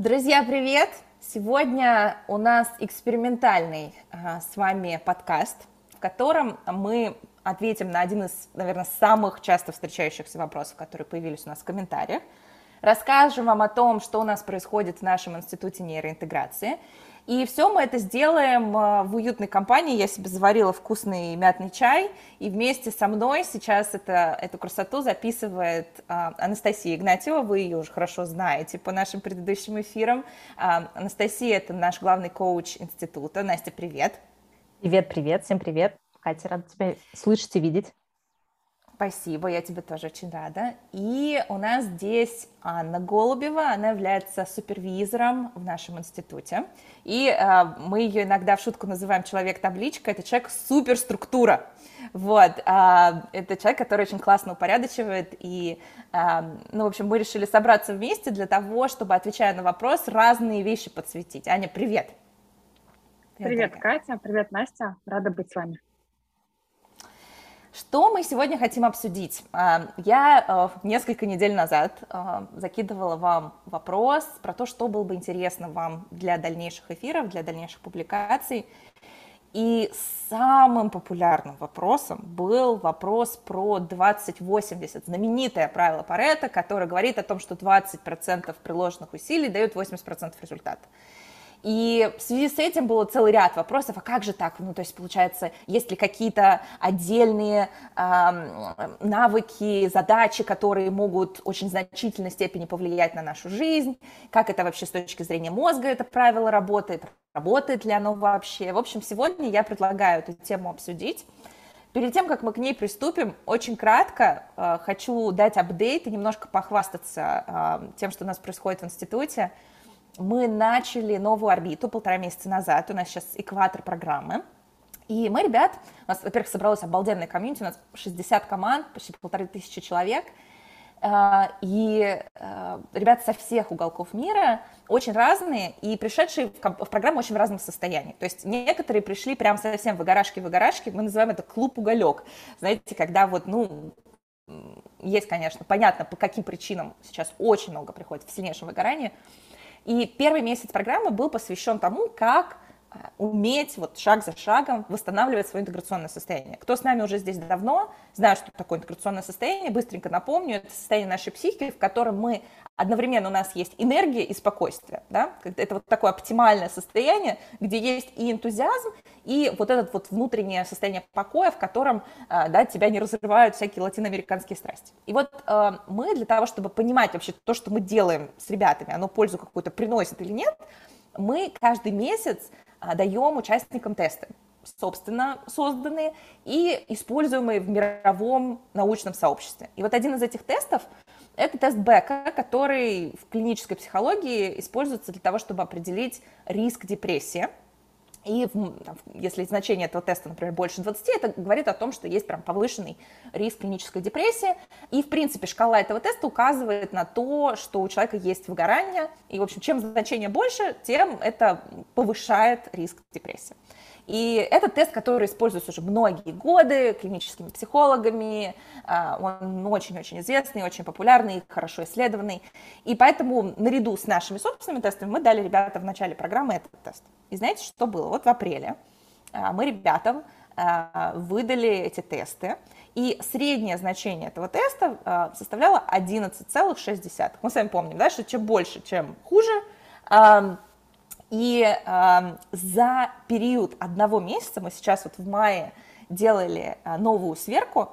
Друзья, привет! Сегодня у нас экспериментальный с вами подкаст, в котором мы ответим на один из, наверное, самых часто встречающихся вопросов, которые появились у нас в комментариях. Расскажем вам о том, что у нас происходит в нашем Институте нейроинтеграции. И все мы это сделаем в уютной компании. Я себе заварила вкусный мятный чай. И вместе со мной сейчас эту красоту записывает Анастасия Игнатьева. Вы ее уже хорошо знаете по нашим предыдущим эфирам. Анастасия – это наш главный коуч Института. Настя, привет. Привет. Всем привет. Катя, рада тебя слышать и видеть. Спасибо, я тебе тоже очень рада. И у нас здесь Анна Голубева, она является супервизором в нашем институте. И мы ее иногда в шутку называем человек-табличка, это человек-суперструктура. Вот, это человек, который очень классно упорядочивает. И, в общем, мы решили собраться вместе для того, чтобы, отвечая на вопрос, разные вещи подсветить. Аня, привет. Привет, Катя, привет, Настя, рада быть с вами. Что мы сегодня хотим обсудить? Я несколько недель назад закидывала вам вопрос про то, что было бы интересно вам для дальнейших эфиров, для дальнейших публикаций. И самым популярным вопросом был вопрос про 20-80, знаменитое правило Парето, которое говорит о том, что 20% приложенных усилий дают 80% результата. И в связи с этим был целый ряд вопросов, а как же так, то есть получается, есть ли какие-то отдельные навыки, задачи, которые могут очень в значительной степени повлиять на нашу жизнь, как это вообще с точки зрения мозга это правило работает, работает ли оно вообще. В общем, сегодня я предлагаю эту тему обсудить. Перед тем, как мы к ней приступим, очень кратко хочу дать апдейт и немножко похвастаться тем, что у нас происходит в институте. Мы начали новую орбиту 1,5 месяца назад, у нас сейчас экватор программы, и мы, ребят, у нас, во-первых, собралось обалденное комьюнити, у нас 60 команд, почти 1500 человек, и ребята со всех уголков мира очень разные, и пришедшие в программу очень в разном состоянии, то есть некоторые пришли прям совсем в гаражке, мы называем это клуб «Уголек», знаете, когда есть, конечно, понятно, по каким причинам сейчас очень много приходит в сильнейшем выгорании. И первый месяц программы был посвящен тому, как уметь шаг за шагом восстанавливать свое интеграционное состояние. Кто с нами уже здесь давно, знает, что такое интеграционное состояние, быстренько напомню, это состояние нашей психики, в котором мы одновременно у нас есть энергия и спокойствие. Да? Это такое оптимальное состояние, где есть и энтузиазм, и это внутреннее состояние покоя, в котором тебя не разрывают всякие латиноамериканские страсти. И мы для того, чтобы понимать вообще то, что мы делаем с ребятами, оно пользу какую-то приносит или нет, мы каждый месяц даем участникам тесты, собственно созданные и используемые в мировом научном сообществе. И один из этих тестов – это тест Бека, который в клинической психологии используется для того, чтобы определить риск депрессии. И если значение этого теста, например, больше 20, это говорит о том, что есть прям повышенный риск клинической депрессии. И, в принципе, шкала этого теста указывает на то, что у человека есть выгорание. И, в общем, чем значение больше, тем это повышает риск депрессии. И этот тест, который используется уже многие годы клиническими психологами, он очень-очень известный, очень популярный, хорошо исследованный. И поэтому наряду с нашими собственными тестами мы дали ребятам в начале программы этот тест. И знаете, что было? В апреле мы ребятам выдали эти тесты, и среднее значение этого теста составляло 11,6. Мы с вами помним, да, что чем больше, чем хуже. И за период 1 месяца, мы сейчас в мае делали новую сверку,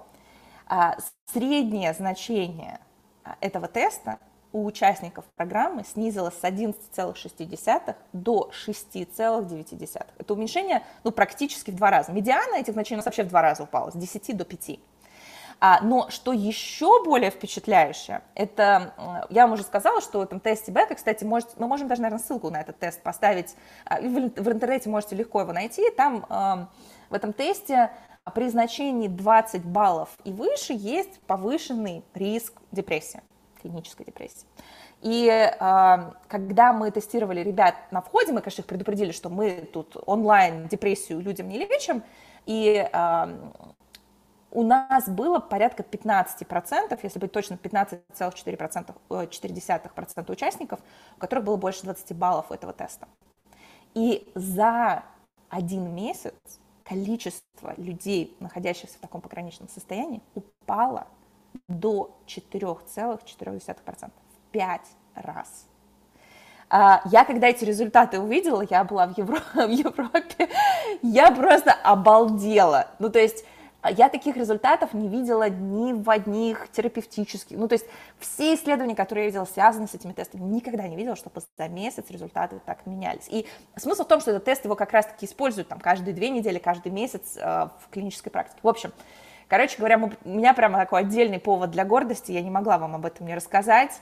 среднее значение этого теста у участников программы снизилось с 11,6 до 6,9. Это уменьшение практически в 2 раза. Медиана этих значений вообще в 2 раза упала, с 10 до 5. Но что еще более впечатляюще, это, я вам уже сказала, что в этом тесте Бека, кстати, мы можем даже, наверное, ссылку на этот тест поставить, в интернете можете легко его найти, там в этом тесте при значении 20 баллов и выше есть повышенный риск депрессии, клинической депрессии. И когда мы тестировали ребят на входе, мы, конечно, их предупредили, что мы тут онлайн депрессию людям не лечим, и у нас было порядка 15%, если быть точным, 15,4% участников, у которых было больше 20 баллов этого теста. И за один месяц количество людей, находящихся в таком пограничном состоянии, упало до 4,4%. В 5 раз. Я, когда эти результаты увидела, я была в Европе, я просто обалдела. Ну, то есть, я таких результатов не видела ни в одних терапевтических. Ну, то есть, все исследования, которые я видела, связаны с этими тестами, никогда не видела, чтобы за месяц результаты так менялись. И смысл в том, что этот тест его как раз-таки используют там каждые 2 недели, каждый месяц в клинической практике. В общем, короче говоря, у меня прямо такой отдельный повод для гордости, я не могла вам об этом не рассказать.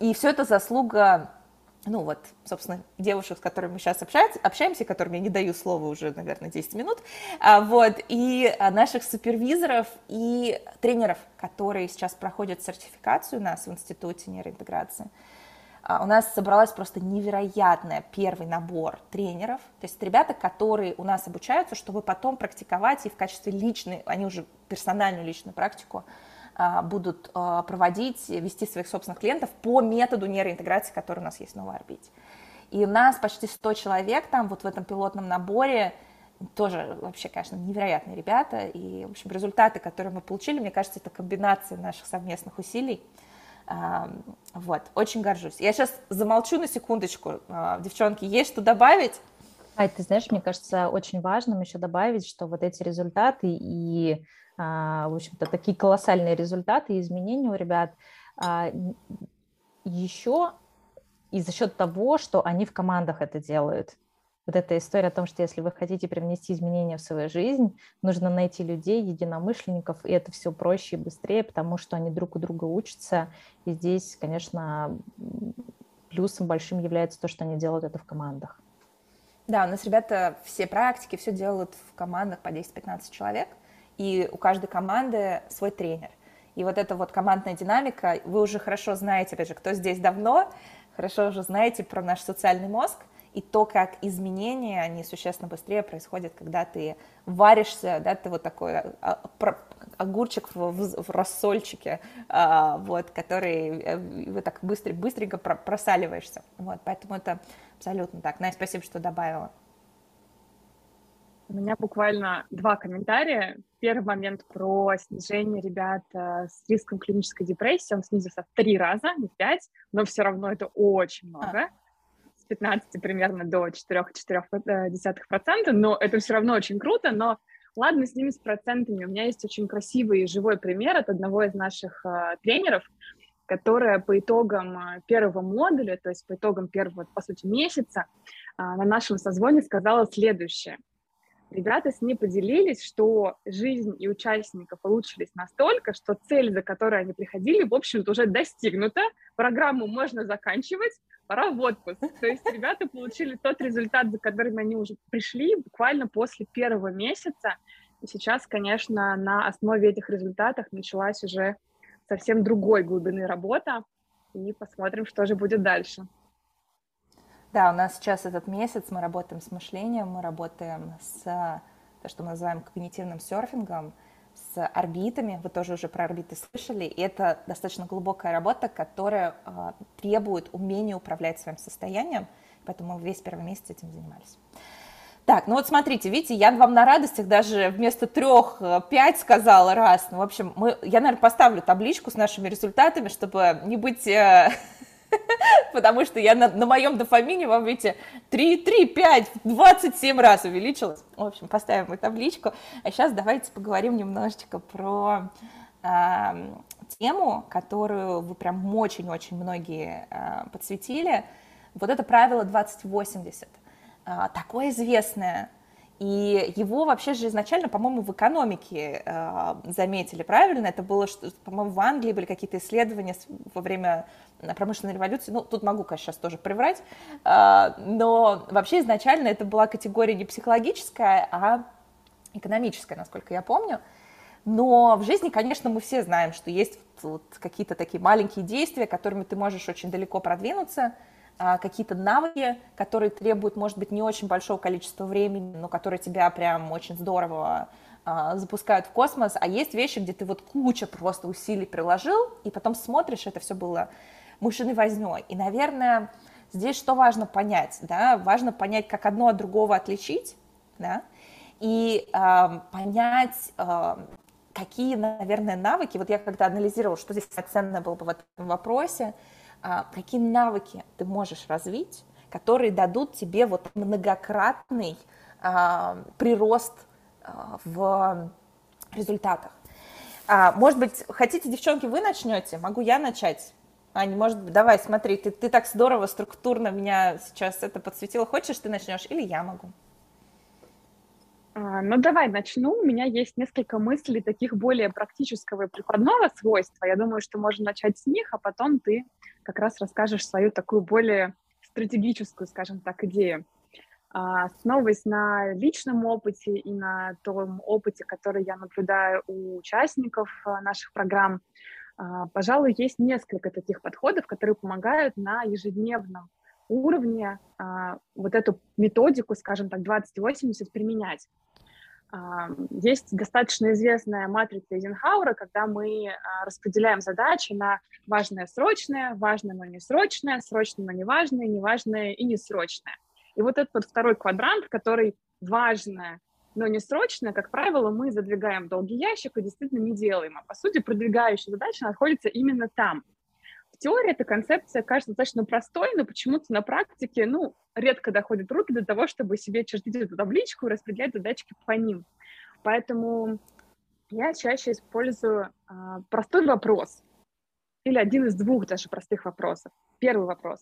И все это заслуга, ну вот, собственно, девушек, с которыми мы сейчас общаемся, которым я не даю слова уже, наверное, 10 минут, вот, и наших супервизоров и тренеров, которые сейчас проходят сертификацию у нас в Институте нейроинтеграции. У нас собралась просто невероятная первый набор тренеров, то есть ребята, которые у нас обучаются, чтобы потом практиковать и в качестве личной, они уже персональную личную практику будут проводить, вести своих собственных клиентов по методу нейроинтеграции, который у нас есть в Новой Орбите. И у нас почти 100 человек там вот в этом пилотном наборе, тоже вообще, конечно, невероятные ребята. И, в общем, результаты, которые мы получили, мне кажется, это комбинация наших совместных усилий. Вот, очень горжусь. Я сейчас замолчу на секундочку. Девчонки, есть что добавить? Ай, ты знаешь, мне кажется, очень важным еще добавить, что вот эти результаты и, в общем-то, такие колоссальные результаты и изменения у ребят еще и за счет того, что они в командах это делают. Вот эта история о том, что если вы хотите привнести изменения в свою жизнь, нужно найти людей, единомышленников, и это все проще и быстрее, потому что они друг у друга учатся. И здесь, конечно, плюсом большим является то, что они делают это в командах. Да, у нас ребята все практики, все делают в командах по 10-15 человек. И у каждой команды свой тренер. И вот эта вот командная динамика, вы уже хорошо знаете, опять же, кто здесь давно, хорошо уже знаете про наш социальный мозг и то, как изменения, они существенно быстрее происходят, когда ты варишься, да, ты вот такой огурчик в рассольчике, вот, который вы так быстренько просаливаешься. Вот, поэтому это абсолютно так. Настя, спасибо, что добавила. У меня буквально 2 комментария. Первый момент про снижение ребят с риском клинической депрессии. Он снизился в 3 раза, не в 5, но все равно это очень много. С 15 примерно до 4,4%, но это все равно очень круто. Но ладно с ними, с процентами. У меня есть очень красивый и живой пример от одного из наших тренеров, которая по итогам первого модуля, то есть по итогам первого, по сути, месяца на нашем созвоне сказала следующее. Ребята с ней поделились, что жизнь и участников улучшились настолько, что цель, за которой они приходили, в общем-то, уже достигнута. Программу можно заканчивать, пора в отпуск. То есть ребята получили тот результат, за которым они уже пришли буквально после первого месяца. И сейчас, конечно, на основе этих результатов началась уже совсем другой глубины работа. И посмотрим, что же будет дальше. Да, у нас сейчас этот месяц, мы работаем с мышлением, мы работаем с то, что мы называем когнитивным серфингом, с орбитами, вы тоже уже про орбиты слышали, и это достаточно глубокая работа, которая требует умения управлять своим состоянием, поэтому мы весь первый месяц этим занимались. Так, ну вот смотрите, видите, я вам на радостях даже вместо 3-5 сказала раз, ну в общем, я, наверное, поставлю табличку с нашими результатами, чтобы не быть... Потому что я на моем дофамине, вам видите, 27 раз увеличилась. В общем, поставим мы табличку. А сейчас давайте поговорим немножечко про тему, которую вы прям очень-очень многие подсветили. Вот это правило 20-80, такое известное. И его вообще же изначально, по-моему, в экономике заметили, правильно? Это было, по-моему, в Англии были какие-то исследования во время промышленной революции. Ну, тут могу, конечно, сейчас тоже приврать. Но вообще изначально это была категория не психологическая, а экономическая, насколько я помню. Но в жизни, конечно, мы все знаем, что есть вот какие-то такие маленькие действия, которыми ты можешь очень далеко продвинуться, какие-то навыки, которые требуют, может быть, не очень большого количества времени, но которые тебя прям очень здорово запускают в космос, а есть вещи, где ты вот куча просто усилий приложил, и потом смотришь, это все было мышиной вознёй. И, наверное, здесь что важно понять, да, важно понять, как одно от другого отличить, да, и понять, какие, наверное, навыки, вот я когда анализировала, что здесь ценное было бы в этом вопросе, какие навыки ты можешь развить, которые дадут тебе вот многократный прирост в результатах. Может быть, хотите, девчонки, вы начнете? Могу я начать? Аня, может быть, давай, смотри, ты так здорово, структурно меня сейчас это подсветила. Хочешь, ты начнешь? Или я могу? Ну, давай начну. У меня есть несколько мыслей таких более практического и прикладного свойства. Я думаю, что можно начать с них, а потом ты как раз расскажешь свою такую более стратегическую, скажем так, идею. Основываясь на личном опыте и на том опыте, который я наблюдаю у участников наших программ, пожалуй, есть несколько таких подходов, которые помогают на ежедневном уровне вот эту методику, скажем так, 20-80 применять. Есть достаточно известная матрица Эйзенхауэра, когда мы распределяем задачи на важное-срочное, важное, но несрочное, срочное, но неважное, неважное и несрочное. И вот этот второй квадрант, который важное, но несрочное, как правило, мы задвигаем в долгий ящик и действительно не делаем. А по сути, продвигающая задача находится именно там. В теории эта концепция кажется достаточно простой, но почему-то на практике, ну, редко доходят руки до того, чтобы себе чертить эту табличку и распределять задачки по ним. Поэтому я чаще использую простой вопрос или один из двух даже простых вопросов. Первый вопрос.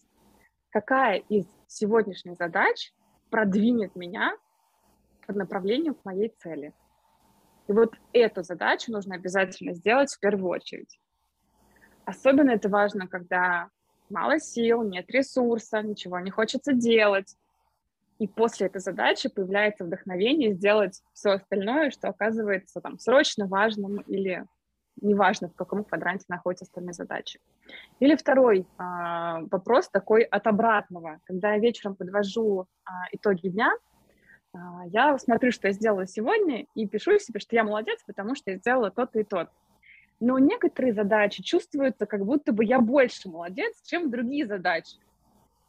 Какая из сегодняшних задач продвинет меня по направлению к моей цели? И вот эту задачу нужно обязательно сделать в первую очередь. Особенно это важно, когда мало сил, нет ресурса, ничего не хочется делать. И после этой задачи появляется вдохновение сделать все остальное, что оказывается там срочно важным или неважно, в каком квадранте находятся остальные задачи. Или второй вопрос такой от обратного. Когда я вечером подвожу итоги дня, я смотрю, что я сделала сегодня, и пишу себе, что я молодец, потому что я сделала то-то и то-то. Но некоторые задачи чувствуются, как будто бы я больше молодец, чем другие задачи.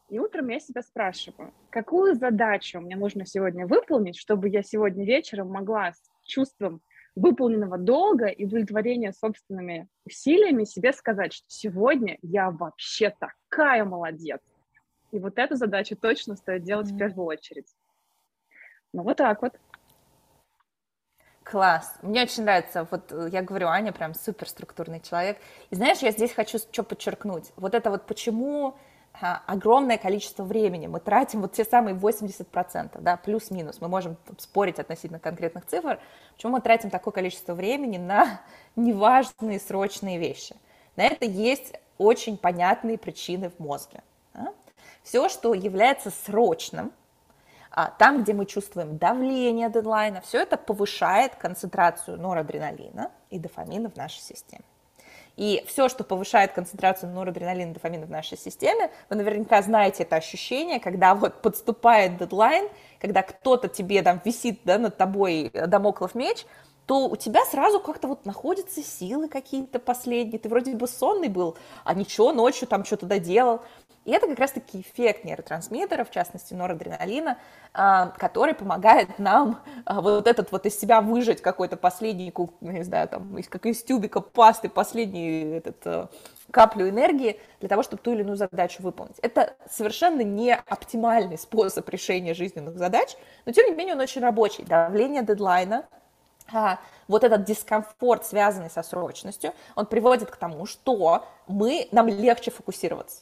И утром я себя спрашиваю, какую задачу мне нужно сегодня выполнить, чтобы я сегодня вечером могла с чувством выполненного долга и удовлетворения собственными усилиями себе сказать, что сегодня я вообще такая молодец. И вот эту задачу точно стоит делать в первую очередь. Ну, вот так вот. Класс. Мне очень нравится. Вот я говорю, Аня прям суперструктурный человек. И знаешь, я здесь хочу что подчеркнуть. Вот это вот почему огромное количество времени мы тратим вот те самые 80%, да, плюс-минус, мы можем спорить относительно конкретных цифр, почему мы тратим такое количество времени на неважные срочные вещи. На это есть очень понятные причины в мозге. Да? Все, что является срочным, там, где мы чувствуем давление дедлайна, все это повышает концентрацию норадреналина и дофамина в нашей системе. И все, что повышает концентрацию норадреналина и дофамина в нашей системе, вы наверняка знаете это ощущение, когда вот подступает дедлайн, когда кто-то тебе там висит, да, над тобой дамоклов меч, то у тебя сразу как-то вот находятся силы какие-то последние, ты вроде бы сонный был, а ничего, ночью там что-то доделал. И это как раз-таки эффект нейротрансмиттера, в частности норадреналина, который помогает нам вот этот вот из себя выжать какой-то последний, не знаю, там, как из тюбика пасты последнюю каплю энергии для того, чтобы ту или иную задачу выполнить. Это совершенно не оптимальный способ решения жизненных задач, но тем не менее он очень рабочий. Давление дедлайна, вот этот дискомфорт, связанный со срочностью, он приводит к тому, что нам легче фокусироваться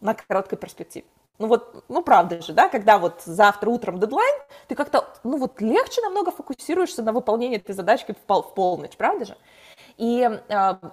на короткой перспективе. Ну вот, ну правда же, да, когда вот завтра утром дедлайн, ты как-то, ну вот легче намного фокусируешься на выполнении этой задачки в полночь, правда же? И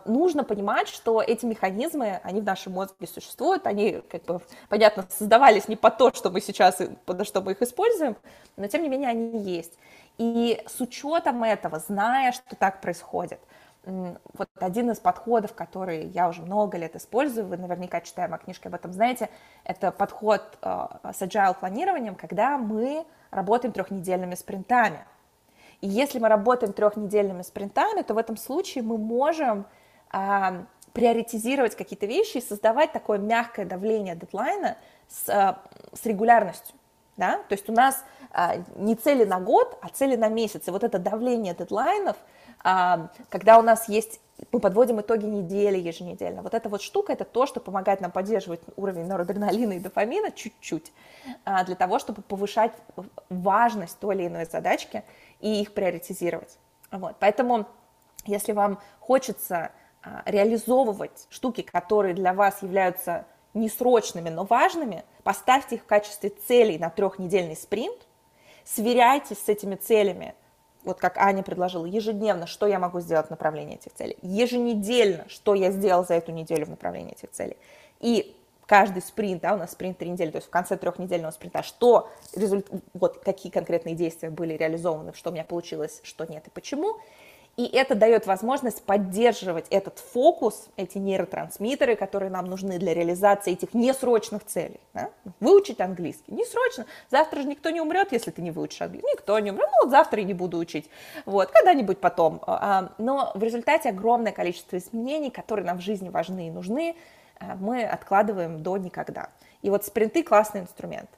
нужно понимать, что эти механизмы, они в нашем мозге существуют, они, как бы, понятно, создавались не под то, что мы сейчас, под что мы их используем, но тем не менее они есть. И с учетом этого, зная, что так происходит, вот один из подходов, который я уже много лет использую, вы наверняка, читая мои книжки, об этом знаете, это подход с agile-планированием, когда мы работаем трехнедельными спринтами. И если мы работаем трехнедельными спринтами, то в этом случае мы можем приоритизировать какие-то вещи и создавать такое мягкое давление дедлайна с регулярностью. Да? То есть у нас не цели на год, а цели на месяц. И вот это давление дедлайнов, когда у нас есть, мы подводим итоги недели еженедельно. Вот эта вот штука, это то, что помогает нам поддерживать уровень норадреналина и дофамина чуть-чуть, для того, чтобы повышать важность той или иной задачки и их приоритизировать. Вот. Поэтому, если вам хочется реализовывать штуки, которые для вас являются несрочными, но важными, поставьте их в качестве целей на трехнедельный спринт, сверяйтесь с этими целями, вот как Аня предложила, ежедневно, что я могу сделать в направлении этих целей, еженедельно, что я сделал за эту неделю в направлении этих целей, и каждый спринт, да, у нас спринт 3 недели, то есть в конце трехнедельного спринта, что, вот какие конкретные действия были реализованы, что у меня получилось, что нет и почему. И это дает возможность поддерживать этот фокус, эти нейротрансмиттеры, которые нам нужны для реализации этих несрочных целей. Да? Выучить английский. Несрочно. Завтра же никто не умрет, если ты не выучишь английский. Никто не умрет. Ну, вот завтра и не буду учить. Вот, когда-нибудь потом. Но в результате огромное количество изменений, которые нам в жизни важны и нужны, мы откладываем до никогда. И вот спринты – классный инструмент.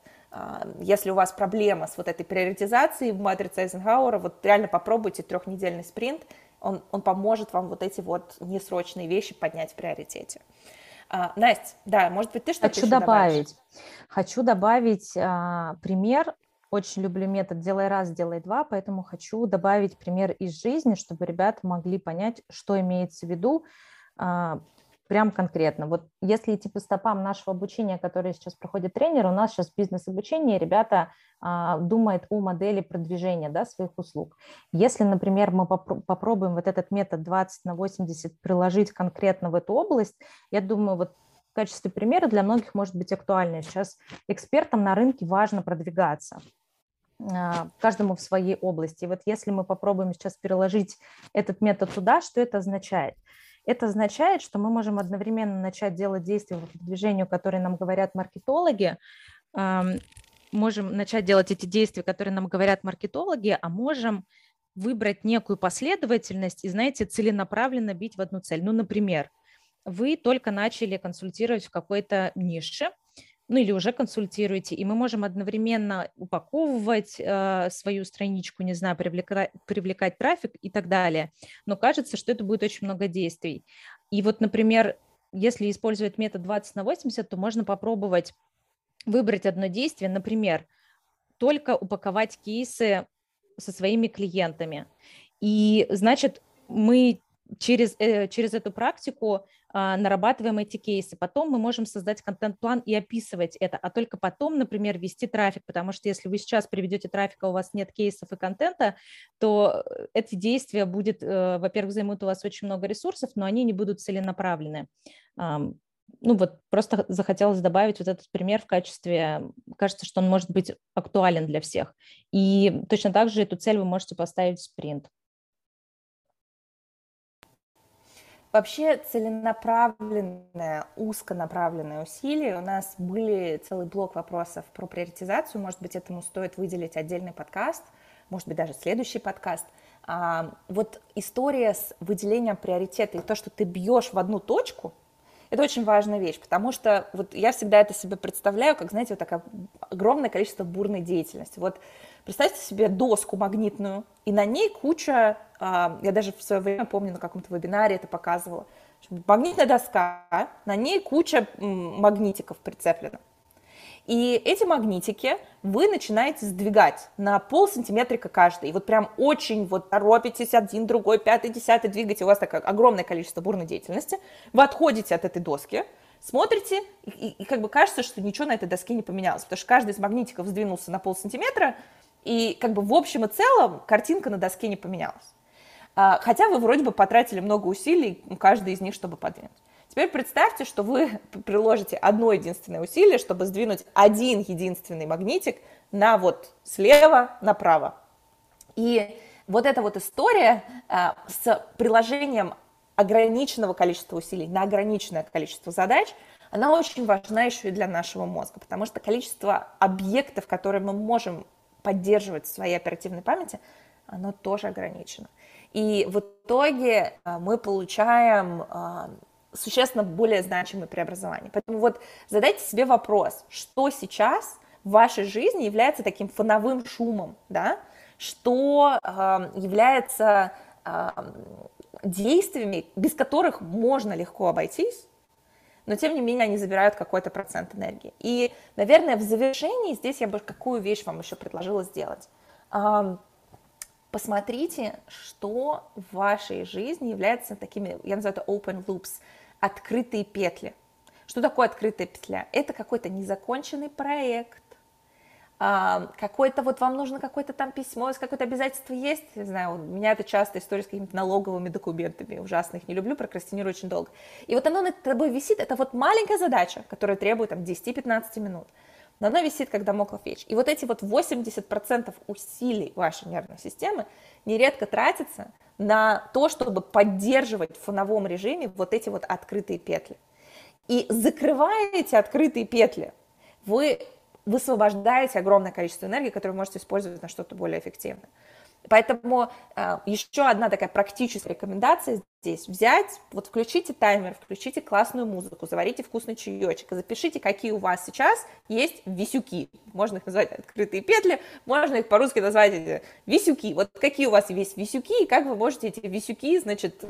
Если у вас проблема с вот этой приоритизацией в матрице Эйзенхауэра, вот реально попробуйте трехнедельный спринт, он поможет вам вот эти вот несрочные вещи поднять в приоритете. Настя, да, может быть, ты что-то еще добавишь? Хочу добавить пример. Очень люблю метод «делай раз, делай два», поэтому хочу добавить пример из жизни, чтобы ребята могли понять, что имеется в виду. Прям конкретно. Вот если идти по стопам нашего обучения, которое сейчас проходит тренер, у нас сейчас бизнес-обучение, ребята думают о модели продвижения, да, своих услуг. Если, например, мы попробуем вот этот метод 20/80 приложить конкретно в эту область, я думаю, вот в качестве примера для многих может быть актуально. Сейчас экспертам на рынке важно продвигаться, каждому в своей области. И вот если мы попробуем сейчас переложить этот метод туда, что это означает? Это означает, что мы можем одновременно начать делать действия по продвижению, которые нам говорят маркетологи, можем начать делать эти действия, которые нам говорят маркетологи, а можем выбрать некую последовательность и, знаете, целенаправленно бить в одну цель. Ну, например, вы только начали консультировать в какой-то нише, ну или уже консультируете, и мы можем одновременно упаковывать свою страничку, не знаю, привлекать трафик и так далее. Но кажется, что это будет очень много действий. И вот, например, если использовать метод 20/80, то можно попробовать выбрать одно действие, например, только упаковать кейсы со своими клиентами. И, значит, мы через эту практику нарабатываем эти кейсы. Потом мы можем создать контент-план и описывать это, а только потом, например, вести трафик, потому что если вы сейчас приведете трафик, а у вас нет кейсов и контента, то эти действия будут, во-первых, займут у вас очень много ресурсов, но они не будут целенаправлены. Ну вот просто захотелось добавить вот этот пример в качестве, кажется, что он может быть актуален для всех. И точно так же эту цель вы можете поставить в спринт. Вообще целенаправленное, узконаправленное усилие. У нас были целый блок вопросов про приоритизацию. Может быть, этому стоит выделить отдельный подкаст, может быть, даже следующий подкаст. Вот история с выделением приоритета и то, что ты бьешь в одну точку, это очень важная вещь, потому что вот я всегда это себе представляю, как, знаете, вот такое огромное количество бурной деятельности. Вот представьте себе доску магнитную, и на ней куча, я даже в свое время помню, на каком-то вебинаре это показывала, магнитная доска, на ней куча магнитиков прицеплена. И эти магнитики вы начинаете сдвигать на полсантиметрика каждый. И вот прям очень вот торопитесь, один, другой, пятый, десятый, двигаете. У вас такое огромное количество бурной деятельности. Вы отходите от этой доски, смотрите, и как бы кажется, что ничего на этой доске не поменялось. Потому что каждый из магнитиков сдвинулся на полсантиметра, и как бы в общем и целом картинка на доске не поменялась. Хотя вы вроде бы потратили много усилий, каждый из них, чтобы подвинуть. Теперь представьте, что вы приложите одно единственное усилие, чтобы сдвинуть один единственный магнитик на вот слева направо. И вот эта вот история с приложением ограниченного количества усилий на ограниченное количество задач, она очень важна еще и для нашего мозга, потому что количество объектов, которые мы можем поддерживать в своей оперативной памяти, оно тоже ограничено. И в итоге мы получаем существенно более значимые преобразования. Поэтому вот задайте себе вопрос, что сейчас в вашей жизни является таким фоновым шумом, да? Что является действиями, без которых можно легко обойтись, но тем не менее они забирают какой-то процент энергии. И, наверное, в завершении здесь я бы какую вещь вам еще предложила сделать. Посмотрите, что в вашей жизни является такими, я называю это open loops, открытые петли. Что такое открытая петля? Это какой-то незаконченный проект, какой-то вот вам нужно какое-то там письмо, какое-то обязательство есть, не знаю, у меня это часто история с какими-то налоговыми документами, ужасно их не люблю, прокрастинирую очень долго. И вот оно над тобой висит, это вот маленькая задача, которая требует там 10-15 минут, но она висит, как дамоклов меч. И вот эти вот 80% усилий вашей нервной системы нередко тратятся на то, чтобы поддерживать в фоновом режиме вот эти вот открытые петли. И закрывая эти открытые петли, вы высвобождаете огромное количество энергии, которую вы можете использовать на что-то более эффективное. Поэтому еще одна такая практическая рекомендация здесь. Взять, вот включите таймер, включите классную музыку, заварите вкусный чаечек, запишите, какие у вас сейчас есть висюки. Можно их назвать открытые петли, можно их по-русски назвать висюки. Вот какие у вас есть висюки, и как вы можете эти висюки, значит,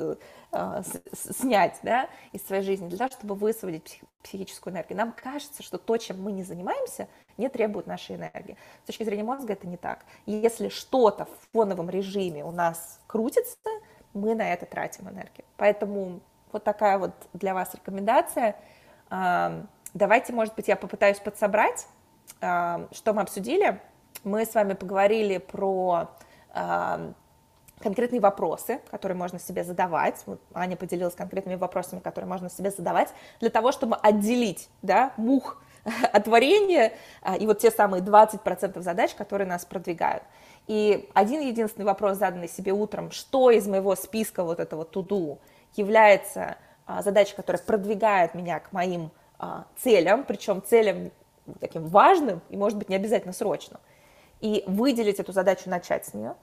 снять, да, из своей жизни, для того, чтобы высвободить психическую энергию. Нам кажется, что то, чем мы не занимаемся, не требует нашей энергии. С точки зрения мозга это не так. Если что-то в фоновом режиме у нас крутится, мы на это тратим энергию. Поэтому вот такая вот для вас рекомендация. Давайте, может быть, я попытаюсь подсобрать, что мы обсудили. Мы с вами поговорили про конкретные вопросы, которые можно себе задавать. Вот Аня поделилась конкретными вопросами, которые можно себе задавать для того, чтобы отделить, да, мух от варенья и вот те самые 20% задач, которые нас продвигают. И один-единственный вопрос, заданный себе утром, что из моего списка вот этого to-do является задачей, которая продвигает меня к моим целям, причем целям таким важным и, может быть, не обязательно срочным. И выделить эту задачу, начать с нее.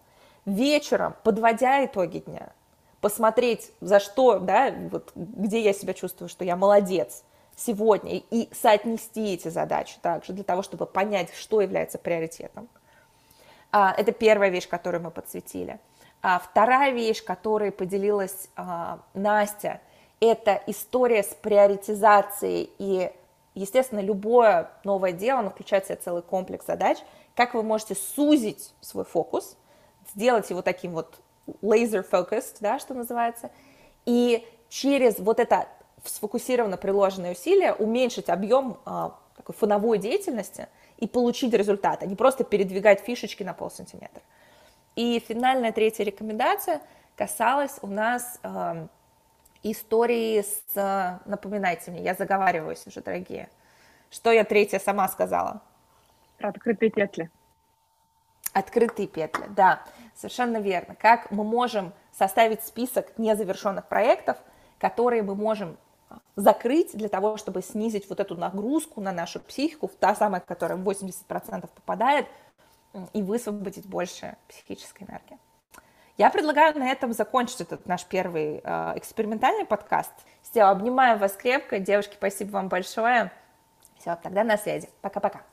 Вечером, подводя итоги дня, посмотреть, за что, да, вот, где я себя чувствую, что я молодец сегодня, и соотнести эти задачи также для того, чтобы понять, что является приоритетом. Это первая вещь, которую мы подсветили. Вторая вещь, которой поделилась Настя, это история с приоритизацией. И, естественно, любое новое дело, оно включает в себя целый комплекс задач. Как вы можете сузить свой фокус, сделать его таким вот laser-focused, да, что называется, и через вот это сфокусированно приложенные усилия уменьшить объем такой фоновой деятельности и получить результат, а не просто передвигать фишечки на полсантиметра. И финальная третья рекомендация касалась у нас истории с... Напоминайте мне, я заговариваюсь уже, дорогие. Что я третья сама сказала? Про открытые петли. Открытые петли, да, совершенно верно. Как мы можем составить список незавершенных проектов, которые мы можем закрыть для того, чтобы снизить вот эту нагрузку на нашу психику, та самая, которая 80% попадает, и высвободить больше психической энергии. Я предлагаю на этом закончить этот наш первый экспериментальный подкаст. Все, обнимаю вас крепко. Девушки, спасибо вам большое. Все, тогда на связи. Пока-пока.